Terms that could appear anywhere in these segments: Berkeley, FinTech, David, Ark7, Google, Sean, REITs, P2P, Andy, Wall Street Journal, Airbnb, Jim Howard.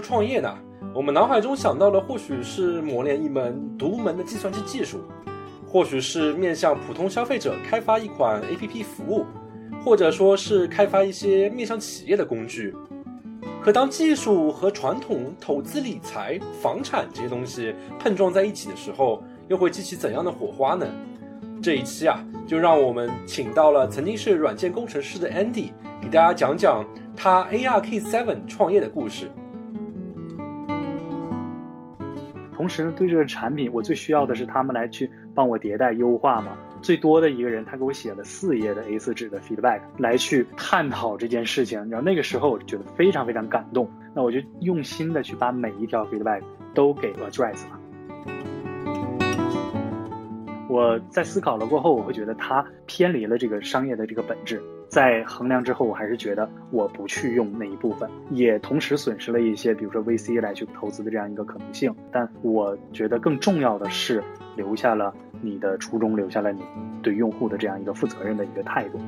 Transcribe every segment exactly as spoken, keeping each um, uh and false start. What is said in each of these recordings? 是创业呢，我们脑海中想到的或许是磨练一门独门的计算机技术，或许是面向普通消费者开发一款 A P P 服务，或者说是开发一些面向企业的工具。可当技术和传统投资理财、房产这些东西碰撞在一起的时候，又会激起怎样的火花呢？这一期啊，就让我们请到了曾经是软件工程师的 Andy， 给大家讲讲他 A R K 七 创业的故事。同时呢，对这个产品我最需要的是他们来去帮我迭代优化嘛。最多的一个人他给我写了四页的 A 四 纸的 feedback 来去探讨这件事情，然后那个时候我就觉得非常非常感动，那我就用心的去把每一条 feedback 都给 address 了。我在思考了过后，我会觉得它偏离了这个商业的这个本质，在衡量之后我还是觉得我不去用那一部分，也同时损失了一些比如说 V C 来去投资的这样一个可能性，但我觉得更重要的是留下了你的初衷，留下了你对用户的这样一个负责任的一个态度。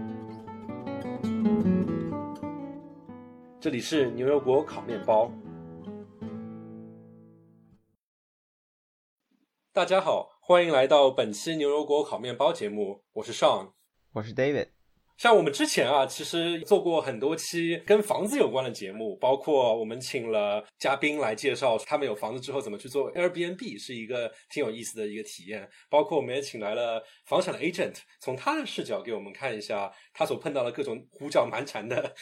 这里是牛油果烤面包。大家好，欢迎来到本期牛油果烤面包节目，我是 Sean， 我是 David。像我们之前啊，其实做过很多期跟房子有关的节目，包括我们请了嘉宾来介绍他们有房子之后怎么去做 Airbnb， 是一个挺有意思的一个体验。包括我们也请来了房产的 agent， 从他的视角给我们看一下他所碰到的各种胡搅蛮缠的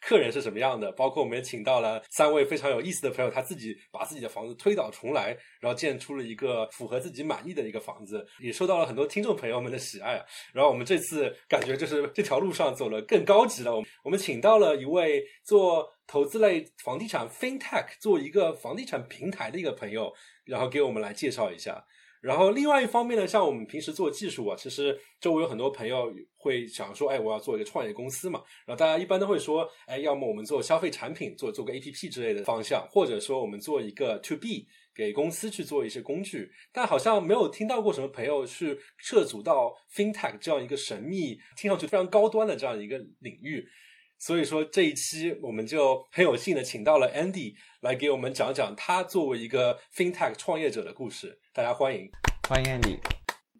客人是什么样的。包括我们也请到了三位非常有意思的朋友，他自己把自己的房子推倒重来，然后建出了一个符合自己满意的一个房子，也受到了很多听众朋友们的喜爱。然后我们这次感觉就是这条路上走了更高级了，我们请到了一位做投资类房地产 FinTech， 做一个房地产平台的一个朋友，然后给我们来介绍一下。然后另外一方面呢，像我们平时做技术啊，其实周围有很多朋友会想说，哎，我要做一个创业公司嘛。然后大家一般都会说，哎，要么我们做消费产品，做做个 A P P 之类的方向，或者说我们做一个 To B，给公司去做一些工具，但好像没有听到过什么朋友去涉足到 FinTech 这样一个神秘听上去非常高端的这样一个领域。所以说这一期我们就很有幸的请到了 Andy 来给我们讲讲他作为一个 FinTech 创业者的故事。大家欢迎欢迎 Andy。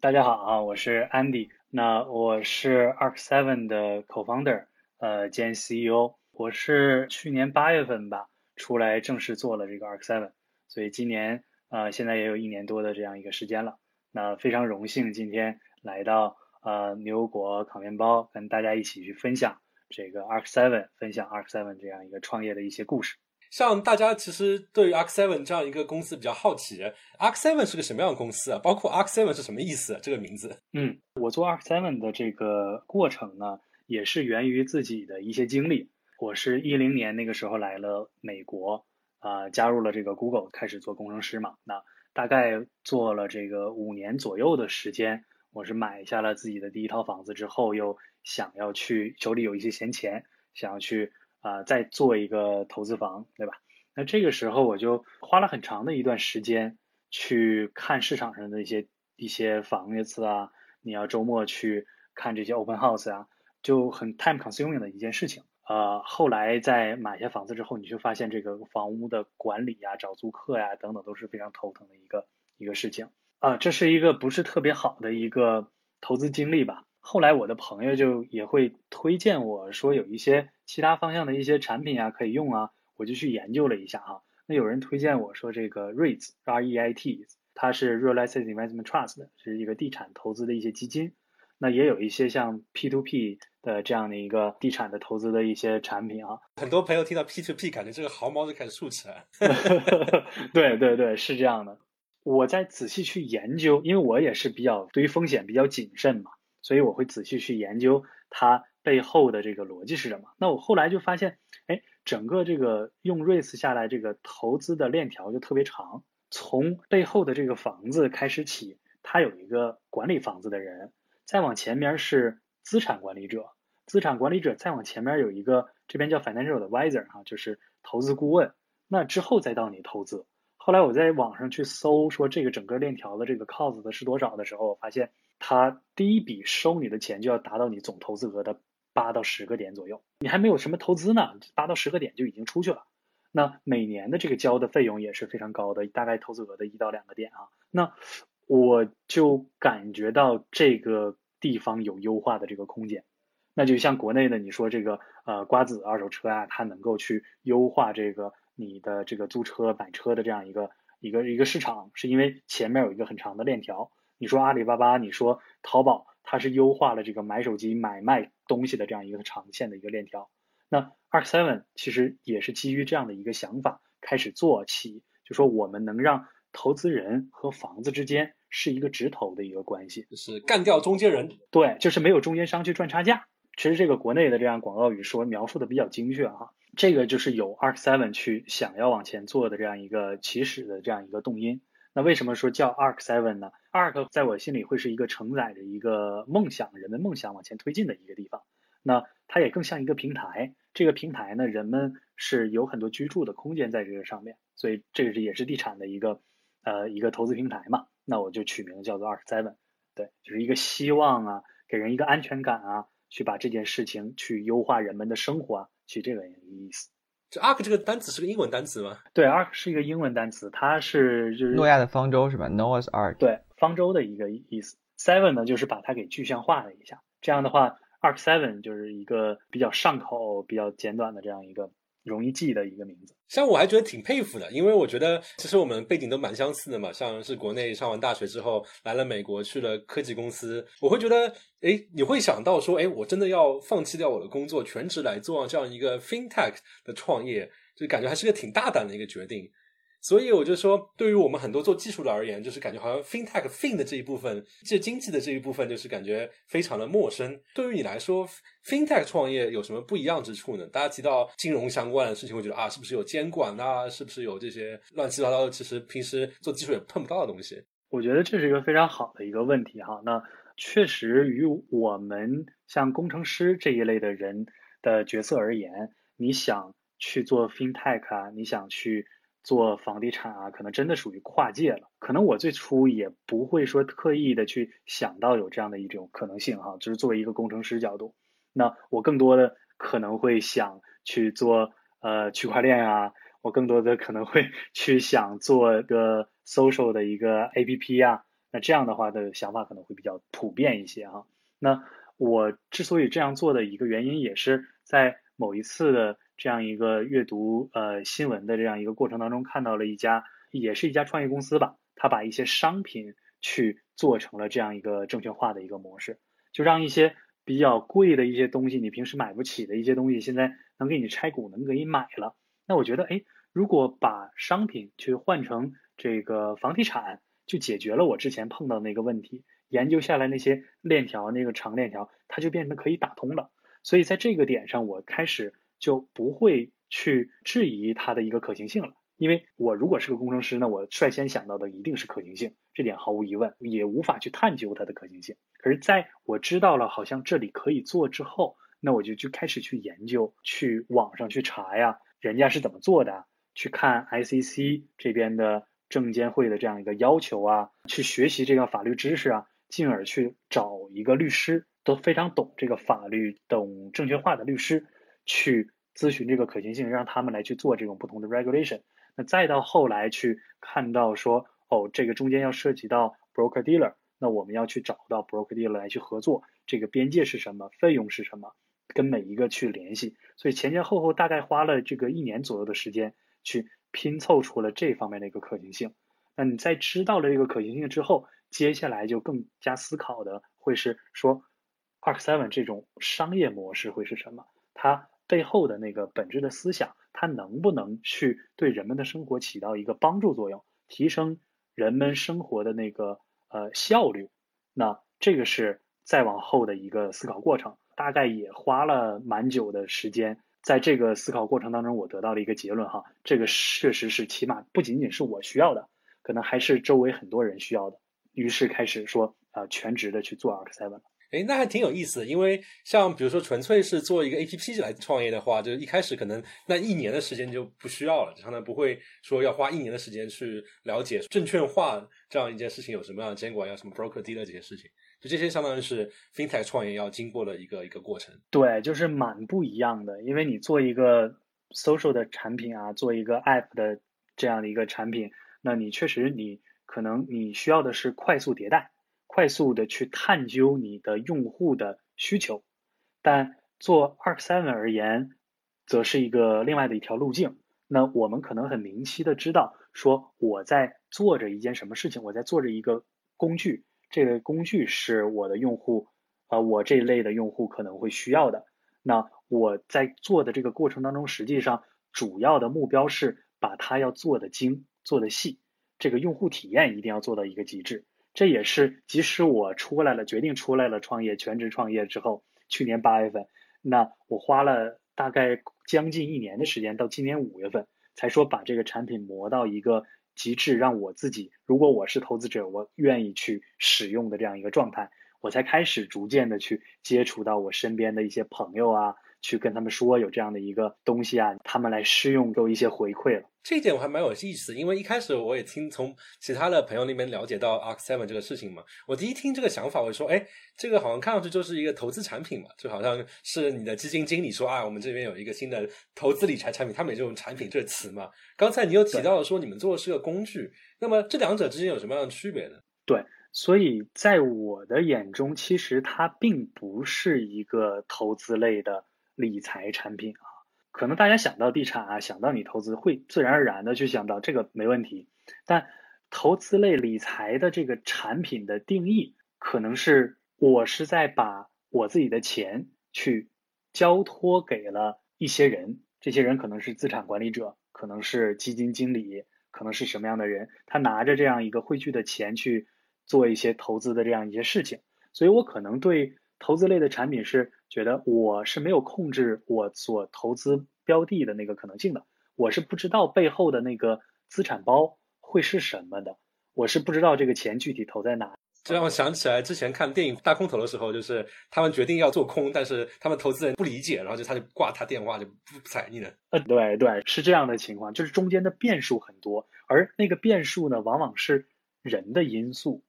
大家好啊，我是 Andy， 那我是 A R K 七 的 co-founder 呃兼 C E O， 我是去年八月份吧出来正式做了这个 A R K 七，所以今年呃现在也有一年多的这样一个时间了。那非常荣幸今天来到呃牛油果烤面包，跟大家一起去分享这个 A R K 七， 分享 A R K 七 这样一个创业的一些故事。像大家其实对于 A R K 七 这样一个公司比较好奇， A R K 七 是个什么样的公司啊？包括 A R K 七 是什么意思啊？这个名字。嗯，我做 A R K 七 的这个过程呢，也是源于自己的一些经历。我是一零年那个时候来了美国。呃，加入了这个 Google， 开始做工程师嘛。那大概做了这个五年左右的时间，我是买下了自己的第一套房子之后，又想要去手里有一些闲钱，想要去啊、呃、再做一个投资房，对吧？那这个时候我就花了很长的一段时间去看市场上的一些一些房子啊，你要周末去看这些 open house 啊，就很 time consuming 的一件事情。呃，后来在买下房子之后，你就发现这个房屋的管理呀、找租客呀等等都是非常头疼的一个一个事情啊、呃，这是一个不是特别好的一个投资经历吧。后来我的朋友就也会推荐我说有一些其他方向的一些产品啊可以用啊，我就去研究了一下哈、啊。那有人推荐我说这个 REITs， R E I T， 它是 Real Estate Investment Trust， 是一个地产投资的一些基金。那也有一些像 P 二 P 的这样的一个地产的投资的一些产品啊，很多朋友听到 P 二 P 感觉这个毫毛就开始竖起来。对对对，是这样的。我在仔细去研究，因为我也是比较对于风险比较谨慎嘛，所以我会仔细去研究它背后的这个逻辑是什么。那我后来就发现，哎，整个这个用 REITs 下来这个投资的链条就特别长，从背后的这个房子开始起，它有一个管理房子的人。再往前面是资产管理者，资产管理者再往前面有一个，这边叫 financial advisor 哈、啊，就是投资顾问。那之后再到你投资。后来我在网上去搜说这个整个链条的这个 cost 的是多少的时候，我发现它第一笔收你的钱就要达到你总投资额的八到十个点左右，你还没有什么投资呢，八到十个点就已经出去了。那每年的这个交的费用也是非常高的，大概投资额的一到两个点啊。那我就感觉到这个地方有优化的这个空间。那就像国内的你说这个呃瓜子二手车啊，它能够去优化这个你的这个租车买车的这样一个一个一个市场，是因为前面有一个很长的链条。你说阿里巴巴，你说淘宝，它是优化了这个买手机买卖东西的这样一个长线的一个链条。那 Arc 七 其实也是基于这样的一个想法开始做起，就说我们能让投资人和房子之间是一个直投的一个关系，就是干掉中间人，对，就是没有中间商去赚差价。其实这个国内的这样广告语说描述的比较精确啊，这个就是有 Arc 七 去想要往前做的这样一个起始的这样一个动因。那为什么说叫 Arc 七 呢？ Arc 在我心里会是一个承载着一个梦想，人们梦想往前推进的一个地方。那它也更像一个平台，这个平台呢，人们是有很多居住的空间在这个上面，所以这个也是地产的一个呃一个投资平台嘛。那我就取名叫做 Arc 七， 对，就是一个希望啊，给人一个安全感啊，去把这件事情去优化人们的生活啊，其实这个意思。这 Arc 这个单词是个英文单词吗？对， Arc 是一个英文单词，它是就是诺亚的方舟是吧？ Noah's Ark， 对，方舟的一个意思。七呢，就是把它给具象化了一下，这样的话Arc 七 就是一个比较上口比较简短的这样一个容易记的一个名字。像我还觉得挺佩服的，因为我觉得其实我们背景都蛮相似的嘛，像是国内上完大学之后来了美国去了科技公司，我会觉得诶你会想到说诶我真的要放弃掉我的工作全职来做这样一个 fintech 的创业，就感觉还是个挺大胆的一个决定。所以我就说对于我们很多做技术的而言，就是感觉好像 fintech fin 的这一部分，这经济的这一部分就是感觉非常的陌生。对于你来说 fintech 创业有什么不一样之处呢？大家提到金融相关的事情会觉得啊，是不是有监管啊，是不是有这些乱七八糟的其实平时做技术也碰不到的东西？我觉得这是一个非常好的一个问题哈。那确实与我们像工程师这一类的人的角色而言，你想去做 fintech 啊，你想去做房地产啊，可能真的属于跨界了。可能我最初也不会说特意的去想到有这样的一种可能性哈，就是作为一个工程师角度，那我更多的可能会想去做呃区块链啊，我更多的可能会去想做个 social 的一个 A P P 啊，那这样的话的想法可能会比较普遍一些哈。那我之所以这样做的一个原因，也是在某一次的这样一个阅读呃新闻的这样一个过程当中，看到了一家也是一家创业公司吧，他把一些商品去做成了这样一个证券化的一个模式，就让一些比较贵的一些东西，你平时买不起的一些东西，现在能给你拆股，能给你买了。那我觉得哎，如果把商品去换成这个房地产，就解决了我之前碰到那个问题，研究下来那些链条，那个长链条它就变得可以打通了。所以在这个点上，我开始就不会去质疑它的一个可行性了，因为我如果是个工程师呢，我率先想到的一定是可行性，这点毫无疑问，也无法去探究它的可行性。可是在我知道了好像这里可以做之后，那我就去开始去研究，去网上去查呀，人家是怎么做的，去看 I C C 这边的证监会的这样一个要求啊，去学习这个法律知识啊，进而去找一个律师，都非常懂这个法律，懂证券化的律师去咨询这个可行性，让他们来去做这种不同的 regulation。 那再到后来去看到说哦，这个中间要涉及到 broker dealer， 那我们要去找到 broker dealer 来去合作，这个边界是什么，费用是什么，跟每一个去联系。所以前前后后大概花了这个一年左右的时间去拼凑出了这方面的一个可行性。那你在知道了这个可行性之后，接下来就更加思考的会是说 Arc 七 这种商业模式会是什么，它背后的那个本质的思想，它能不能去对人们的生活起到一个帮助作用，提升人们生活的那个呃效率。那这个是再往后的一个思考过程，大概也花了蛮久的时间。在这个思考过程当中，我得到了一个结论哈，这个确实是起码不仅仅是我需要的，可能还是周围很多人需要的，于是开始说呃全职的去做 Arc 七 了。诶，那还挺有意思的，因为像比如说纯粹是做一个 A P P 来创业的话，就是一开始可能那一年的时间就不需要了，常常不会说要花一年的时间去了解证券化这样一件事情有什么样的监管，要什么 broker dealer 这些事情，就这些相当于是 fintech 创业要经过的一个一个过程。对，就是蛮不一样的，因为你做一个 social 的产品啊，做一个 app 的这样的一个产品，那你确实你可能你需要的是快速迭代，快速的去探究你的用户的需求，但做二十七而言则是一个另外的一条路径。那我们可能很明晰的知道说我在做着一件什么事情，我在做着一个工具，这个工具是我的用户啊、呃，我这一类的用户可能会需要的。那我在做的这个过程当中，实际上主要的目标是把它要做的精，做的细，这个用户体验一定要做到一个极致。这也是即使我出来了，决定出来了创业，全职创业之后，去年八月份，那我花了大概将近一年的时间，到今年五月份才说把这个产品磨到一个极致，让我自己如果我是投资者我愿意去使用的这样一个状态，我才开始逐渐的去接触到我身边的一些朋友啊，去跟他们说有这样的一个东西啊，他们来试用给我一些回馈了。这一点我还蛮有意思，因为一开始我也听从其他的朋友那边了解到 Arc 七 这个事情嘛，我第一听这个想法我说哎，这个好像看上去就是一个投资产品嘛，就好像是你的基金经理说啊，我们这边有一个新的投资理财产品，他们也就用产品这个词嘛。刚才你又提到了说你们做的是个工具，那么这两者之间有什么样的区别呢？对，所以在我的眼中其实它并不是一个投资类的理财产品啊，可能大家想到地产啊，想到你投资会自然而然的去想到这个没问题，但投资类理财的这个产品的定义可能是我是在把我自己的钱去交托给了一些人，这些人可能是资产管理者，可能是基金经理，可能是什么样的人，他拿着这样一个汇聚的钱去做一些投资的这样一些事情。所以我可能对投资类的产品是觉得我是没有控制我所投资标的的那个可能性的，我是不知道背后的那个资产包会是什么的，我是不知道这个钱具体投在哪。这让我想起来之前看电影大空头的时候，就是他们决定要做空，但是他们投资人不理解，然后就他就挂他电话就不睬你了、呃、对对，是这样的情况，就是中间的变数很多，而那个变数呢往往是人的因素，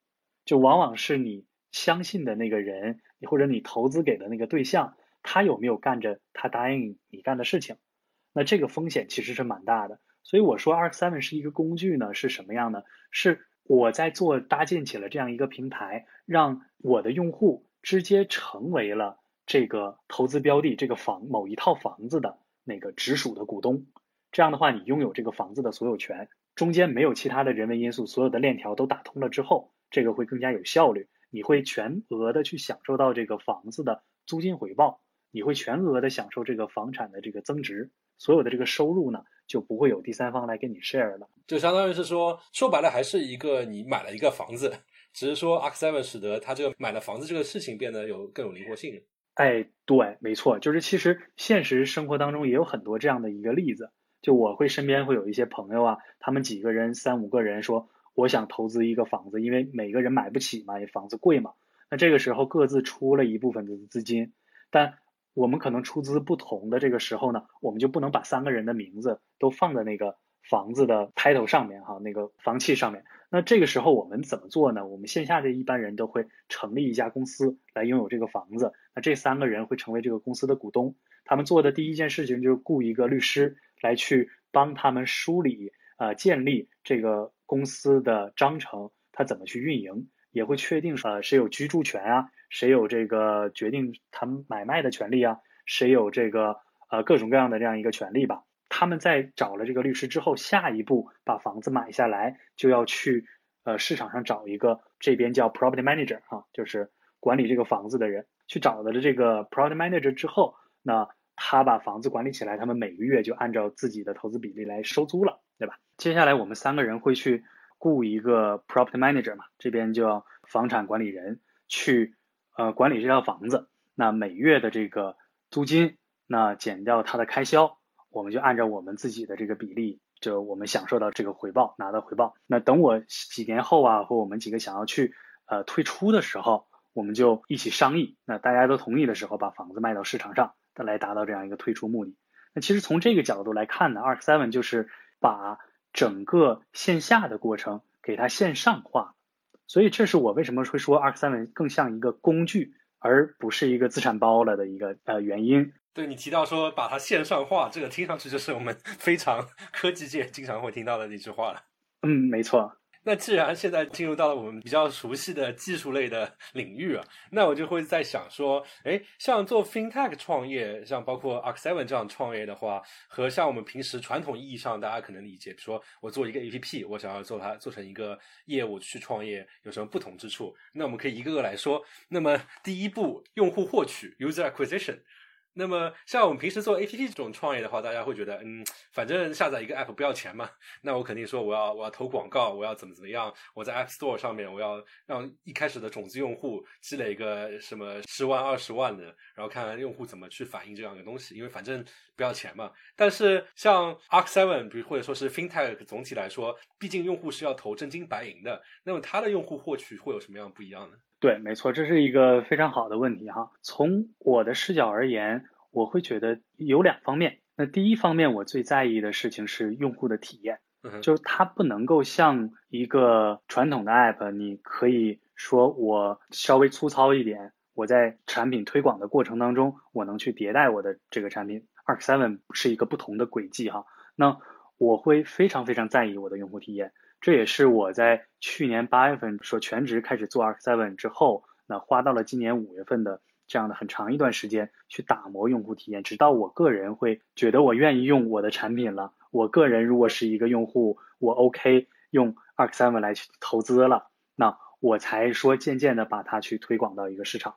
就往往是你相信的那个人或者你投资给的那个对象，他有没有干着他答应你干的事情，那这个风险其实是蛮大的。所以我说 Arc 七 是一个工具呢是什么样呢，是我在做搭建起了这样一个平台，让我的用户直接成为了这个投资标的，这个房某一套房子的那个直属的股东，这样的话你拥有这个房子的所有权，中间没有其他的人为因素，所有的链条都打通了之后，这个会更加有效率，你会全额的去享受到这个房子的租金回报，你会全额的享受这个房产的这个增值，所有的这个收入呢就不会有第三方来跟你 share 了，就相当于是说说白了还是一个你买了一个房子，只是说 Arc 七 使得他这个买了房子这个事情变得有更有灵活性。哎，对，没错，就是其实现实生活当中也有很多这样的一个例子，就我会身边会有一些朋友啊，他们几个人三五个人说我想投资一个房子，因为每个人买不起嘛，房子贵嘛，那这个时候各自出了一部分的资金，但我们可能出资不同的这个时候呢，我们就不能把三个人的名字都放在那个房子的 title 上面哈，那个房契上面，那这个时候我们怎么做呢，我们线下的一般人都会成立一家公司来拥有这个房子，那这三个人会成为这个公司的股东，他们做的第一件事情就是雇一个律师来去帮他们梳理呃，建立这个公司的章程，它怎么去运营，也会确定呃谁有居住权啊，谁有这个决定他们买卖的权利啊，谁有这个呃各种各样的这样一个权利吧。他们在找了这个律师之后，下一步把房子买下来，就要去呃市场上找一个这边叫 property manager 啊，就是管理这个房子的人，去找了这个 property manager 之后，那他把房子管理起来，他们每个月就按照自己的投资比例来收租了，对吧？接下来我们三个人会去雇一个 property manager 嘛，这边叫房产管理人，去呃管理这套房子。那每月的这个租金，那减掉它的开销，我们就按照我们自己的这个比例，就我们享受到这个回报，拿到回报。那等我几年后啊，或我们几个想要去呃退出的时候，我们就一起商议。那大家都同意的时候，把房子卖到市场上，来达到这样一个退出目的。那其实从这个角度来看呢， Arc 七 就是把整个线下的过程给它线上化，所以这是我为什么会说 Arc 七 更像一个工具而不是一个资产包了的一个呃原因。对，你提到说把它线上化，这个听上去就是我们非常科技界经常会听到的一句话了。嗯，没错。那既然现在进入到了我们比较熟悉的技术类的领域啊，那我就会在想说，诶，像做 FinTech 创业，像包括 Arc seven 这样创业的话，和像我们平时传统意义上大家可能理解，比如说我做一个 A P P， 我想要做它做成一个业务去创业，有什么不同之处？那我们可以一个个来说。那么第一步，用户获取 User Acquisition。那么像我们平时做 A P P 这种创业的话，大家会觉得嗯，反正下载一个 App 不要钱嘛，那我肯定说我要我要投广告，我要怎么怎么样，我在 App Store 上面我要让一开始的种子用户积累一个什么十万二十万的，然后看看用户怎么去反映这样一个东西，因为反正不要钱嘛。但是像 Arc 七， 比如或者说是 FinTech 总体来说，毕竟用户是要投真金白银的，那么它的用户获取会有什么样不一样呢？对，没错，这是一个非常好的问题哈。从我的视角而言，我会觉得有两方面。那第一方面，我最在意的事情是用户的体验，就是它不能够像一个传统的 app， 你可以说我稍微粗糙一点，我在产品推广的过程当中，我能去迭代我的这个产品。Arc 七是一个不同的轨迹哈。那我会非常非常在意我的用户体验。这也是我在去年八月份说全职开始做 Arc 七 之后，那花到了今年五月份的这样的很长一段时间去打磨用户体验，直到我个人会觉得我愿意用我的产品了，我个人如果是一个用户，我 OK 用 Arc 七 来去投资了，那我才说渐渐的把它去推广到一个市场。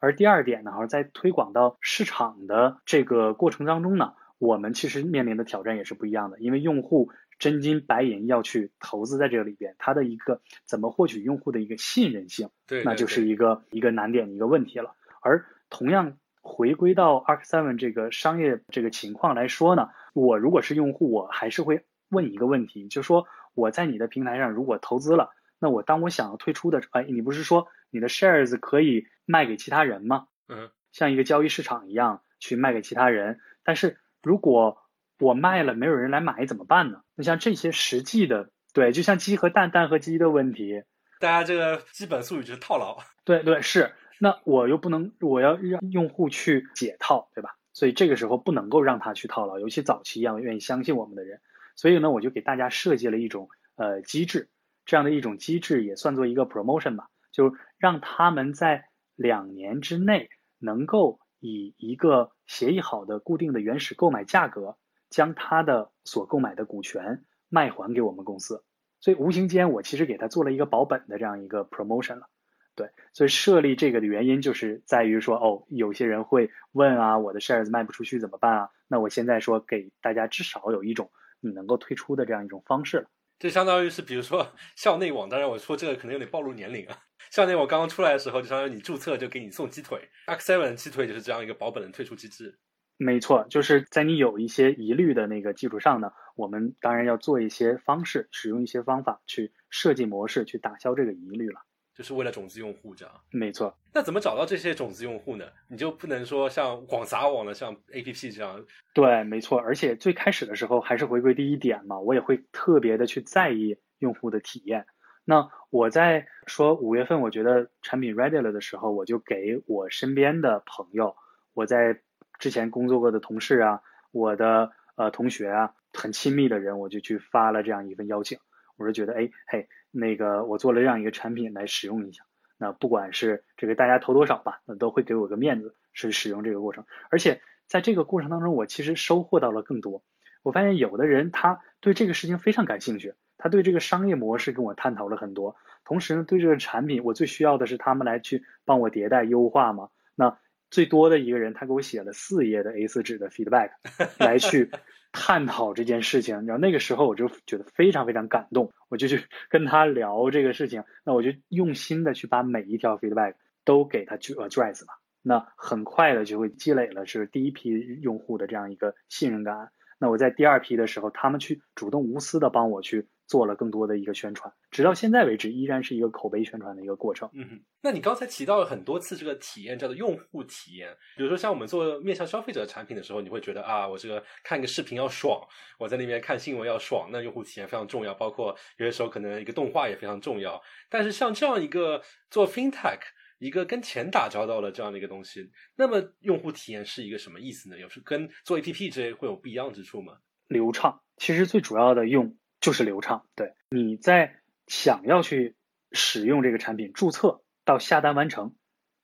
而第二点呢，在推广到市场的这个过程当中呢，我们其实面临的挑战也是不一样的，因为用户真金白银要去投资在这个里边，它的一个怎么获取用户的一个信任性，对对对，那就是一个一个难点一个问题了。而同样回归到 Arc 七 这个商业这个情况来说呢，我如果是用户，我还是会问一个问题，就是说我在你的平台上如果投资了，那我当我想要退出的，哎，你不是说你的 shares 可以卖给其他人吗？嗯，像一个交易市场一样去卖给其他人，但是如果我卖了没有人来买怎么办呢？那像这些实际的，对，就像鸡和蛋，蛋和鸡的问题，大家这个基本术语就是套牢。对对，是。那我又不能，我要让用户去解套，对吧？所以这个时候不能够让他去套牢，尤其早期一样愿意相信我们的人。所以呢，我就给大家设计了一种呃机制，这样的一种机制也算作一个 promotion 吧，就是让他们在两年之内能够以一个协议好的固定的原始购买价格，将他的所购买的股权卖还给我们公司。所以无形间我其实给他做了一个保本的这样一个 promotion 了。对，所以设立这个的原因就是在于说，哦，有些人会问啊，我的 shares 卖不出去怎么办啊？那我现在说给大家至少有一种你能够退出的这样一种方式了。这相当于是比如说校内网，当然我说这个可能有点暴露年龄啊。校内网刚刚出来的时候，就相当于你注册就给你送鸡腿 ，Arc 七 鸡腿就是这样一个保本的退出机制。没错，就是在你有一些疑虑的那个基础上呢，我们当然要做一些方式，使用一些方法去设计模式去打消这个疑虑了，就是为了种子用户这样。没错。那怎么找到这些种子用户呢？你就不能说像广撒网的像 A P P 这样。对，没错。而且最开始的时候还是回归第一点嘛，我也会特别的去在意用户的体验。那我在说五月份我觉得产品 ready 了的时候，我就给我身边的朋友，我在之前工作过的同事啊，我的呃同学啊，很亲密的人，我就去发了这样一份邀请。我是觉得，哎嘿，那个我做了这样一个产品来使用一下，那不管是这个大家投多少吧，那都会给我个面子，是使用这个过程。而且在这个过程当中，我其实收获到了更多。我发现有的人他对这个事情非常感兴趣，他对这个商业模式跟我探讨了很多，同时呢，对这个产品，我最需要的是他们来去帮我迭代优化嘛。那最多的一个人，他给我写了四页的 A 四 纸的 feedback 来去探讨这件事情，然后那个时候我就觉得非常非常感动，我就去跟他聊这个事情，那我就用心的去把每一条 feedback 都给他去 address 嘛，那很快的就会积累了是第一批用户的这样一个信任感。那我在第二批的时候，他们去主动无私的帮我去做了更多的一个宣传，直到现在为止依然是一个口碑宣传的一个过程。嗯，那你刚才提到了很多次这个体验叫做用户体验，比如说像我们做面向消费者的产品的时候，你会觉得啊，我这个看个视频要爽，我在那边看新闻要爽，那用户体验非常重要，包括有些时候可能一个动画也非常重要。但是像这样一个做 FinTech 一个跟钱打交道的这样的一个东西，那么用户体验是一个什么意思呢？有时跟做 A P P 之类会有不一样之处吗？流畅，其实最主要的用就是流畅。对，你在想要去使用这个产品，注册到下单完成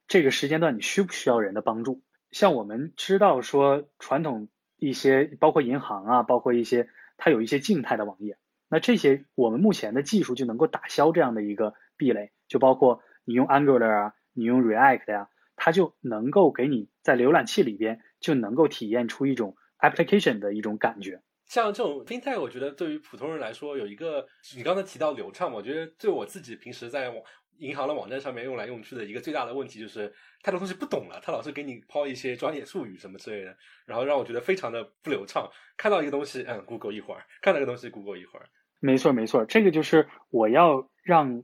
这个时间段，你需不需要人的帮助？像我们知道说传统一些包括银行啊，包括一些它有一些静态的网页，那这些我们目前的技术就能够打消这样的一个壁垒，就包括你用 Angular 啊，你用 React 呀、啊，它就能够给你在浏览器里边就能够体验出一种 application 的一种感觉。像这种 FinTech 我觉得对于普通人来说有一个，你刚才提到流畅，我觉得对我自己平时在银行的网站上面用来用去的一个最大的问题就是太多东西不懂了，他老是给你抛一些专业术语什么之类的，然后让我觉得非常的不流畅，看到一个东西嗯 Google 一会儿，看到一个东西 Google 一会儿。没错没错，这个就是我要让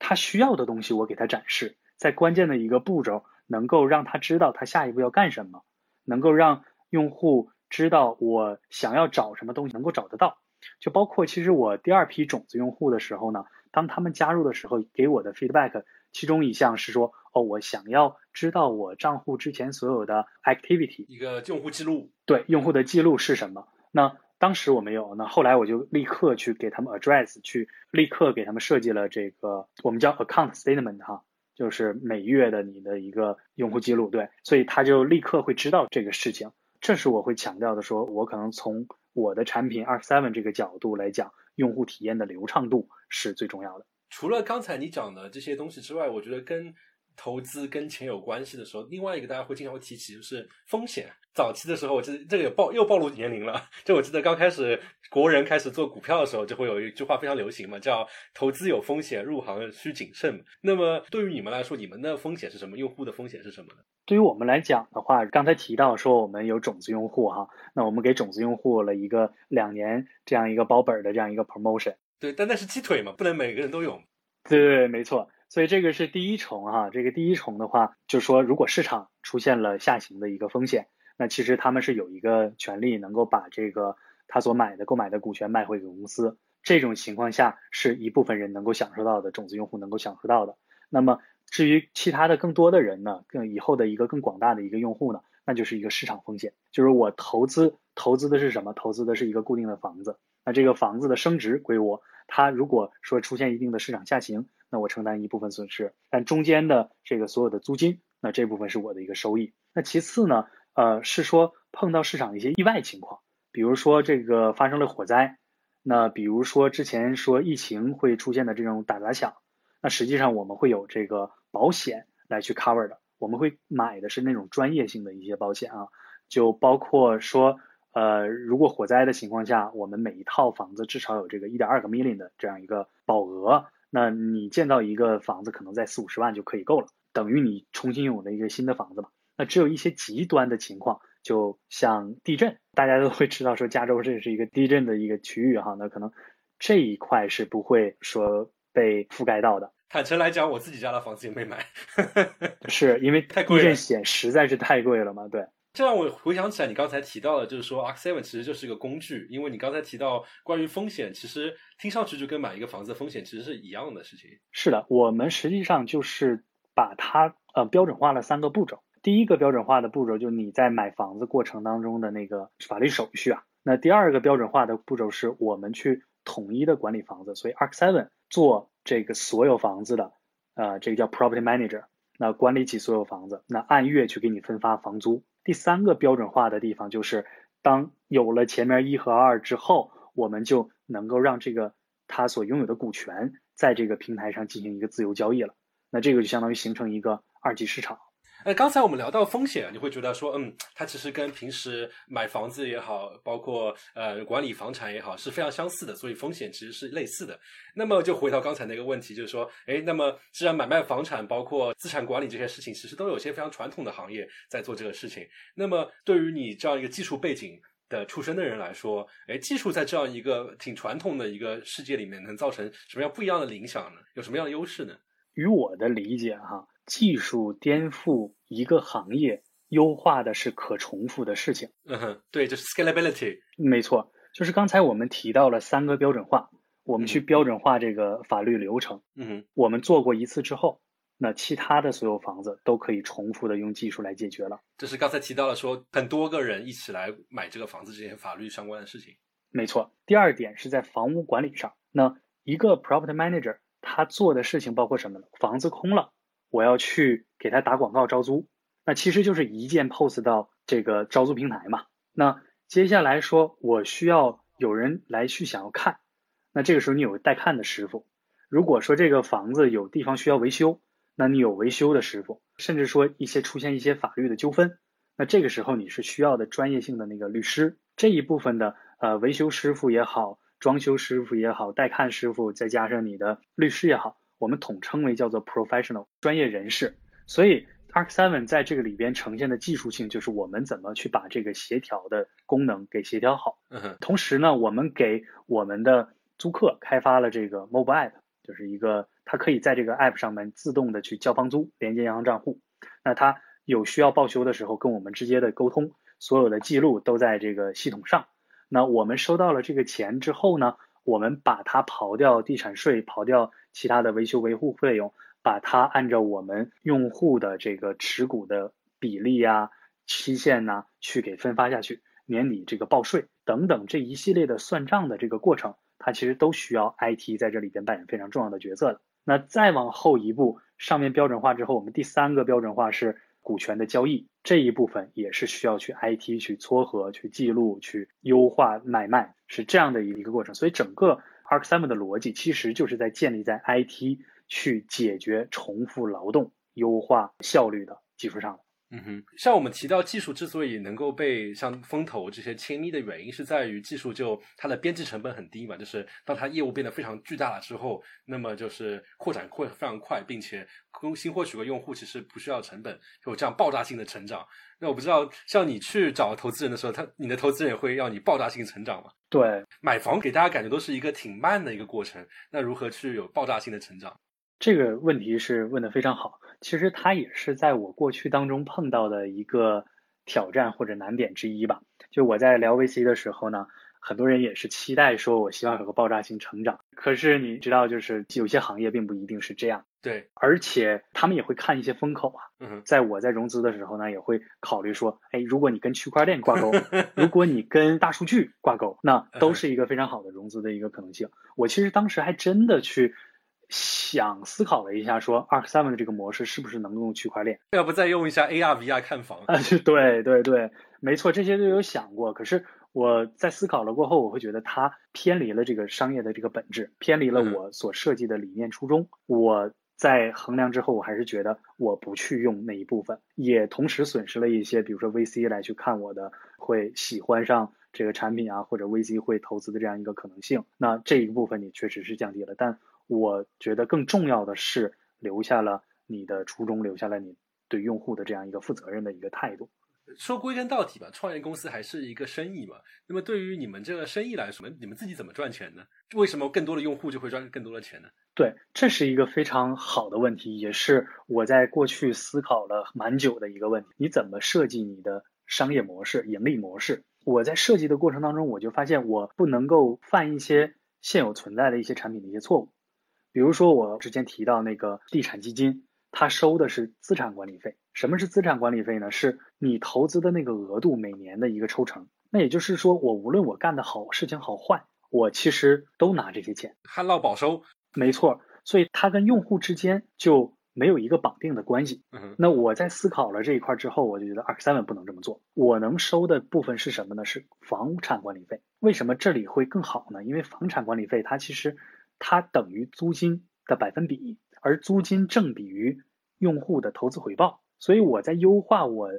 他需要的东西我给他展示，在关键的一个步骤能够让他知道他下一步要干什么，能够让用户知道我想要找什么东西能够找得到。就包括其实我第二批种子用户的时候呢，当他们加入的时候给我的 feedback 其中一项是说，哦，我想要知道我账户之前所有的 activity， 一个用户记录，对，用户的记录是什么。那当时我没有，那后来我就立刻去给他们 address， 去立刻给他们设计了这个我们叫 account statement 哈，就是每月的你的一个用户记录，对，所以他就立刻会知道这个事情。这是我会强调的，说我可能从我的产品二十三这个角度来讲，用户体验的流畅度是最重要的。除了刚才你讲的这些东西之外，我觉得跟投资跟钱有关系的时候，另外一个大家会经常会提起就是风险。早期的时候，这这个也暴又暴露年龄了。就我记得刚开始国人开始做股票的时候，就会有一句话非常流行嘛，叫投资有风险，入行需谨慎。那么对于你们来说，你们的风险是什么？用户的风险是什么呢？对于我们来讲的话，刚才提到说我们有种子用户哈，那我们给种子用户了一个两年这样一个保本的这样一个 promotion。对，但那是鸡腿嘛，不能每个人都有。对对对，没错。所以这个是第一重哈、啊，这个第一重的话，就是说如果市场出现了下行的一个风险，那其实他们是有一个权利能够把这个他所买的购买的股权卖回给公司，这种情况下是一部分人能够享受到的，种子用户能够享受到的。那么至于其他的更多的人呢，更以后的一个更广大的一个用户呢，那就是一个市场风险，就是我投资投资的是什么？投资的是一个固定的房子，那这个房子的升值归我，它如果说出现一定的市场下行，那我承担一部分损失，但中间的这个所有的租金，那这部分是我的一个收益。那其次呢，呃，是说碰到市场一些意外情况，比如说这个发生了火灾，那比如说之前说疫情会出现的这种打砸抢，那实际上我们会有这个保险来去 cover 的，我们会买的是那种专业性的一些保险啊，就包括说，呃，如果火灾的情况下，我们每一套房子至少有这个 一点二个 million 的这样一个保额。那你建造一个房子可能在四五十万就可以够了，等于你重新拥有了一个新的房子嘛。那只有一些极端的情况，就像地震，大家都会知道说加州这是一个地震的一个区域哈，那可能这一块是不会说被覆盖到的。坦诚来讲，我自己家的房子也没买，是因为地震险实在是太贵了嘛，对。这让我回想起来，你刚才提到的，就是说 Arc 七 其实就是一个工具，因为你刚才提到关于风险，其实听上去就跟买一个房子的风险其实是一样的事情。是的，我们实际上就是把它呃标准化了三个步骤。第一个标准化的步骤就是你在买房子过程当中的那个法律手续啊。那第二个标准化的步骤是我们去统一的管理房子，所以 Arc 七 做这个所有房子的呃这个叫 property manager， 那管理起所有房子，那按月去给你分发房租。第三个标准化的地方就是当有了前面一和二之后，我们就能够让这个他所拥有的股权在这个平台上进行一个自由交易了，那这个就相当于形成一个二级市场。哎，刚才我们聊到风险，你会觉得说嗯，它其实跟平时买房子也好，包括呃管理房产也好是非常相似的，所以风险其实是类似的。那么就回到刚才那个问题，就是说哎，那么既然买卖房产包括资产管理这些事情其实都有些非常传统的行业在做这个事情，那么对于你这样一个技术背景的出身的人来说，哎，技术在这样一个挺传统的一个世界里面能造成什么样不一样的影响呢？有什么样的优势呢？与我的理解哈，技术颠覆一个行业优化的是可重复的事情。嗯哼，对，就是 scalability。 没错，就是刚才我们提到了三个标准化，我们去标准化这个法律流程，嗯哼，我们做过一次之后，那其他的所有房子都可以重复的用技术来解决了。这是刚才提到了说很多个人一起来买这个房子这些法律相关的事情。没错。第二点是在房屋管理上，那一个 property manager 他做的事情包括什么呢？房子空了，我要去给他打广告招租，那其实就是一键 post 到这个招租平台嘛。那接下来说我需要有人来去想要看，那这个时候你有带看的师傅，如果说这个房子有地方需要维修，那你有维修的师傅，甚至说一些出现一些法律的纠纷，那这个时候你是需要的专业性的那个律师，这一部分的呃维修师傅也好，装修师傅也好，带看师傅再加上你的律师也好，我们统称为叫做 professional 专业人士。所以 Arc 七 在这个里边呈现的技术性就是我们怎么去把这个协调的功能给协调好。同时呢，我们给我们的租客开发了这个 mobile app， 就是一个它可以在这个 app 上面自动的去交房租，连接银行账户，那它有需要报修的时候跟我们直接的沟通，所有的记录都在这个系统上。那我们收到了这个钱之后呢，我们把它刨掉地产税，刨掉其他的维修维护费用，把它按照我们用户的这个持股的比例啊、期限啊去给分发下去，年底这个报税等等这一系列的算账的这个过程，它其实都需要 I T 在这里边扮演非常重要的角色的。那再往后一步，上面标准化之后，我们第三个标准化是股权的交易，这一部分也是需要去 I T 去撮合、去记录、去优化买卖，是这样的一个过程。所以整个 Arc 七 的逻辑其实就是在建立在 I T 去解决重复劳动、优化效率的基础上。嗯哼，像我们提到技术之所以能够被像风投这些青睐的原因是在于技术就它的边际成本很低嘛，就是当它业务变得非常巨大了之后，那么就是扩展会非常快，并且新获取个用户其实不需要成本，有这样爆炸性的成长。那我不知道像你去找投资人的时候，他你的投资人会让你爆炸性成长吗？对，买房给大家感觉都是一个挺慢的一个过程，那如何去有爆炸性的成长？这个问题是问得非常好，其实它也是在我过去当中碰到的一个挑战或者难点之一吧。就我在聊 V C 的时候呢，很多人也是期待说我希望有个爆炸性成长，可是你知道就是有些行业并不一定是这样。对，而且他们也会看一些风口啊。嗯，在我在融资的时候呢，也会考虑说，哎，如果你跟区块链挂钩如果你跟大数据挂钩，那都是一个非常好的融资的一个可能性。我其实当时还真的去想思考了一下说 Arc 七 的这个模式是不是能用区块链，要不再用一下 A R V R 看房啊？对对对，没错，这些都有想过。可是我在思考了过后，我会觉得它偏离了这个商业的这个本质，偏离了我所设计的理念初衷、嗯、我在衡量之后，我还是觉得我不去用那一部分，也同时损失了一些比如说 V C 来去看我的会喜欢上这个产品啊，或者 V C 会投资的这样一个可能性，那这一部分你确实是降低了。但我觉得更重要的是留下了你的初衷，留下了你对用户的这样一个负责任的一个态度。说归根到底吧，创业公司还是一个生意嘛。那么对于你们这个生意来说，你们自己怎么赚钱呢？为什么更多的用户就会赚更多的钱呢？对，这是一个非常好的问题，也是我在过去思考了蛮久的一个问题。你怎么设计你的商业模式、盈利模式？我在设计的过程当中，我就发现我不能够犯一些现有存在的一些产品的一些错误。比如说我之前提到那个地产基金，它收的是资产管理费。什么是资产管理费呢？是你投资的那个额度每年的一个抽成。那也就是说，我无论我干的好事情好坏，我其实都拿这些钱，旱涝保收。没错，所以它跟用户之间就没有一个绑定的关系。嗯、那我在思考了这一块之后，我就觉得 Arc 七 不能这么做。我能收的部分是什么呢？是房产管理费。为什么这里会更好呢？因为房产管理费它其实它等于租金的百分比，而租金正比于用户的投资回报。所以我在优化我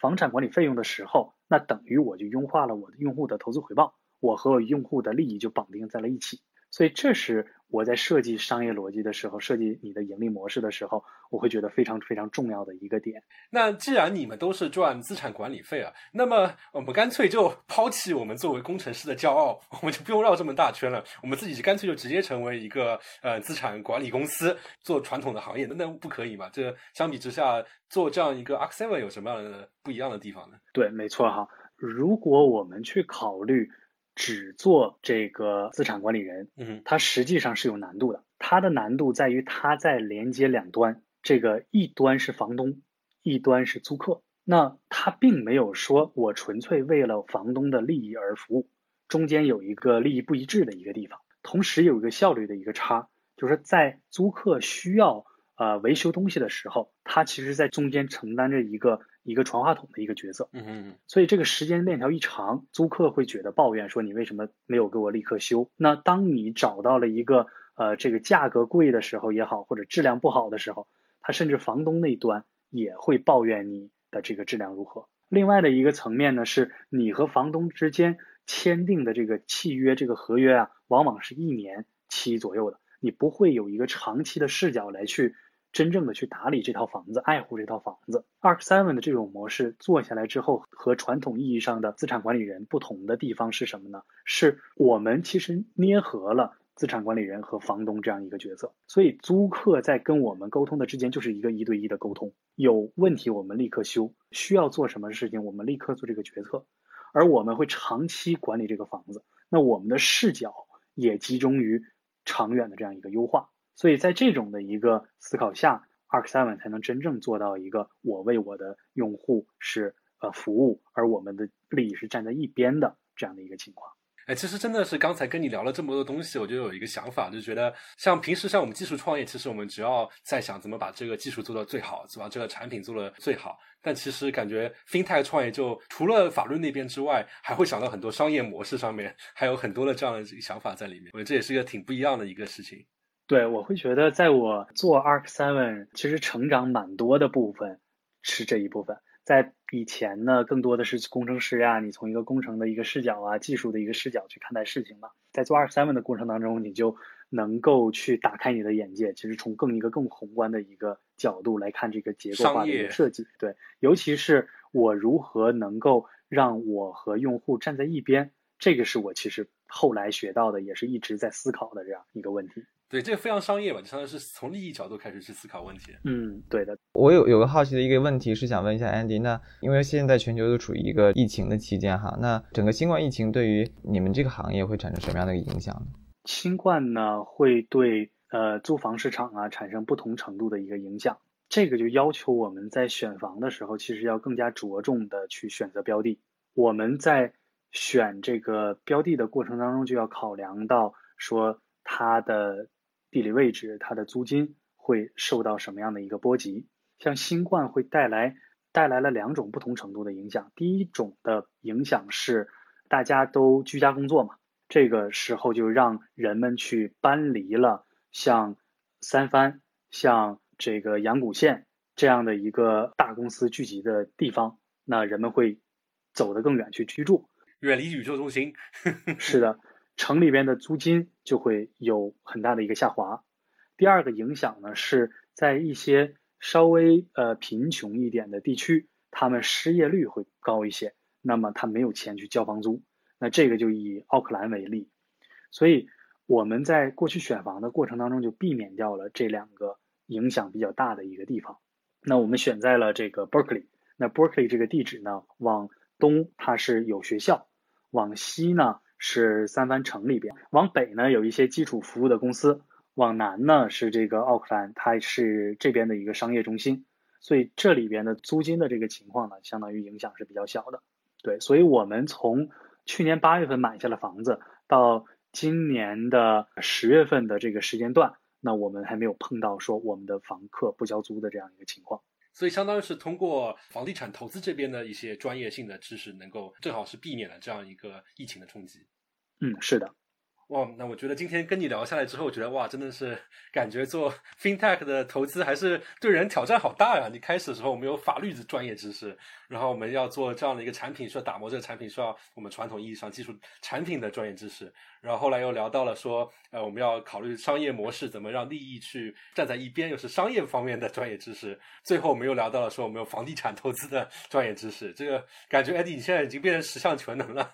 房产管理费用的时候，那等于我就优化了我的用户的投资回报，我和我用户的利益就绑定在了一起。所以这是我在设计商业逻辑的时候，设计你的盈利模式的时候，我会觉得非常非常重要的一个点。那既然你们都是赚资产管理费啊，那么我们干脆就抛弃我们作为工程师的骄傲，我们就不用绕这么大圈了，我们自己干脆就直接成为一个呃资产管理公司，做传统的行业，那不可以吗？这相比之下，做这样一个 Arc 七 有什么样的不一样的地方呢？对，没错哈。如果我们去考虑只做这个资产管理人，它实际上是有难度的。它的难度在于它在连接两端，这个一端是房东，一端是租客。那他并没有说我纯粹为了房东的利益而服务，中间有一个利益不一致的一个地方，同时有一个效率的一个差，就是在租客需要呃维修东西的时候，他其实在中间承担着一个一个传话筒的一个角色。嗯嗯嗯。所以这个时间链条一长，租客会觉得抱怨说你为什么没有给我立刻修？那当你找到了一个呃这个价格贵的时候也好，或者质量不好的时候，他甚至房东那一端也会抱怨你的这个质量如何。另外的一个层面呢，是你和房东之间签订的这个契约，这个合约啊，往往是一年期左右的，你不会有一个长期的视角来去真正的去打理这套房子，爱护这套房子。 二七 的这种模式做下来之后，和传统意义上的资产管理人不同的地方是什么呢？是我们其实捏合了资产管理人和房东这样一个角色，所以租客在跟我们沟通的之间就是一个一对一的沟通，有问题我们立刻修，需要做什么事情我们立刻做这个决策，而我们会长期管理这个房子，那我们的视角也集中于长远的这样一个优化。所以在这种的一个思考下， 二七 才能真正做到一个我为我的用户是呃服务，而我们的利益是站在一边的这样的一个情况。哎，其实真的是刚才跟你聊了这么多东西，我就有一个想法，就觉得像平时像我们技术创业，其实我们只要在想怎么把这个技术做到最好，把这个产品做到最好，但其实感觉 FinTech 创业就除了法律那边之外，还会想到很多商业模式上面，还有很多的这样的想法在里面。我觉得这也是一个挺不一样的一个事情。对，我会觉得在我做 二七 其实成长蛮多的部分是这一部分。在以前呢，更多的是工程师啊，你从一个工程的一个视角啊，技术的一个视角去看待事情嘛。在做二七的过程当中，你就能够去打开你的眼界，其实从更一个更宏观的一个角度来看这个结构化的一个设计。对，尤其是我如何能够让我和用户站在一边，这个是我其实后来学到的，也是一直在思考的这样一个问题。对，这个非常商业吧，就相当于是从利益角度开始去思考问题。嗯，对的。我有有个好奇的一个问题是想问一下 Andy， 那因为现在全球都处于一个疫情的期间哈，那整个新冠疫情对于你们这个行业会产生什么样的影响呢？新冠呢会对呃租房市场啊产生不同程度的一个影响，这个就要求我们在选房的时候，其实要更加着重的去选择标的。我们在选这个标的的过程当中，就要考量到说它的地理位置，它的租金会受到什么样的一个波及。像新冠会带来带来了两种不同程度的影响。第一种的影响是大家都居家工作嘛，这个时候就让人们去搬离了像三藩、像这个阳谷县这样的一个大公司聚集的地方，那人们会走得更远去居住，远离宇宙中心。是的，城里边的租金就会有很大的一个下滑。第二个影响呢，是在一些稍微呃贫穷一点的地区，他们失业率会高一些，那么他没有钱去交房租。那这个就以奥克兰为例，所以我们在过去选房的过程当中就避免掉了这两个影响比较大的一个地方。那我们选在了这个 Berkeley， 那 Berkeley 这个地址呢，往东它是有学校，往西呢是三藩城里边，往北呢有一些基础服务的公司，往南呢是这个奥克兰，它是这边的一个商业中心，所以这里边的租金的这个情况呢，相当于影响是比较小的。对，所以我们从去年八月份买下了房子，到今年的十月份的这个时间段，那我们还没有碰到说我们的房客不交租的这样一个情况。所以相当于是通过房地产投资这边的一些专业性的知识，能够正好是避免了这样一个疫情的冲击。嗯，是的。哇，那我觉得今天跟你聊下来之后，我觉得哇，真的是感觉做 FinTech 的投资还是对人挑战好大呀。你开始的时候我们有法律的专业知识，然后我们要做这样的一个产品，需要打磨这个产品，需要我们传统意义上技术产品的专业知识，然后后来又聊到了说呃，我们要考虑商业模式，怎么让利益去站在一边，又是商业方面的专业知识，最后我们又聊到了说我们有房地产投资的专业知识。这个感觉 Andy 你现在已经变成十项全能了。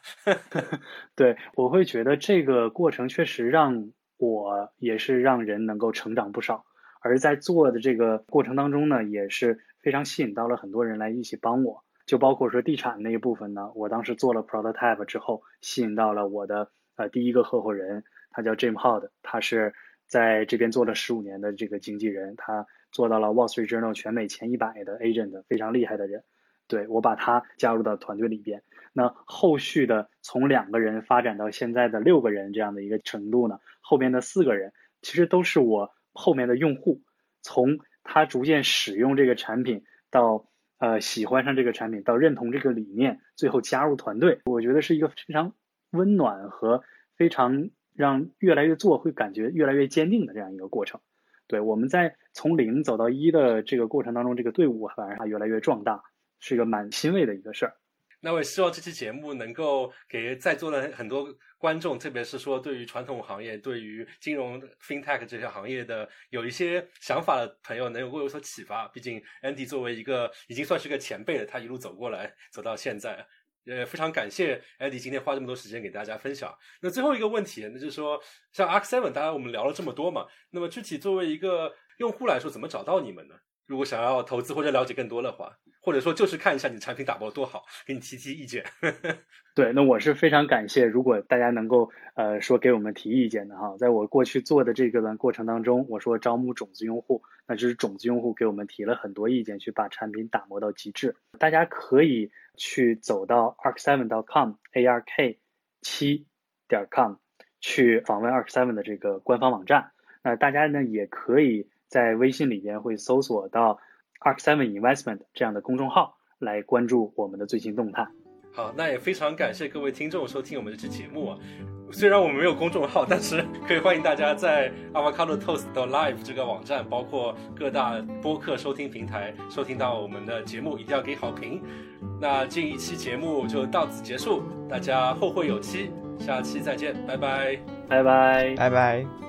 对，我会觉得这个过程确实让我也是让人能够成长不少，而在做的这个过程当中呢，也是非常吸引到了很多人来一起帮我，就包括说地产那一部分呢，我当时做了 prototype 之后，吸引到了我的呃第一个合伙人，他叫 Jim Howard， 他是在这边做了十五年的这个经纪人，他做到了 Wall Street Journal 全美前一百的 agent， 非常厉害的人。对，我把他加入到团队里边。那后续的从两个人发展到现在的六个人这样的一个程度呢，后面的四个人其实都是我后面的用户，从他逐渐使用这个产品到呃喜欢上这个产品到认同这个理念，最后加入团队，我觉得是一个非常温暖和非常让越来越做会感觉越来越坚定的这样一个过程。对，我们在从零走到一的这个过程当中，这个队伍反而还越来越壮大，是一个蛮欣慰的一个事儿。那我也希望这期节目能够给在座的很多观众，特别是说对于传统行业、对于金融 FinTech 这些行业的有一些想法的朋友能够有所启发。毕竟 Andy 作为一个已经算是个前辈了，他一路走过来走到现在，呃，非常感谢 Andy 今天花这么多时间给大家分享。那最后一个问题，那就是说像 Arc 七， 大家我们聊了这么多嘛，那么具体作为一个用户来说，怎么找到你们呢？如果想要投资或者了解更多的话，或者说就是看一下你产品打包多好，给你提提意见。对，那我是非常感谢，如果大家能够呃说给我们提意见的哈，在我过去做的这个段过程当中，我说招募种子用户，那就是种子用户给我们提了很多意见，去把产品打磨到极致。大家可以去走到 arc 七 点 com ark 七 点 com 去访问 arc 七 的这个官方网站。那大家呢也可以在微信里边会搜索到 arc 七 Investment 这样的公众号来关注我们的最新动态。好，那也非常感谢各位听众收听我们这期节目啊。虽然我们没有公众号，但是可以欢迎大家在 Avocado Toast Live 这个网站，包括各大播客收听平台收听到我们的节目，一定要给好评。那这一期节目就到此结束，大家后会有期，下期再见，拜拜，拜拜，拜拜。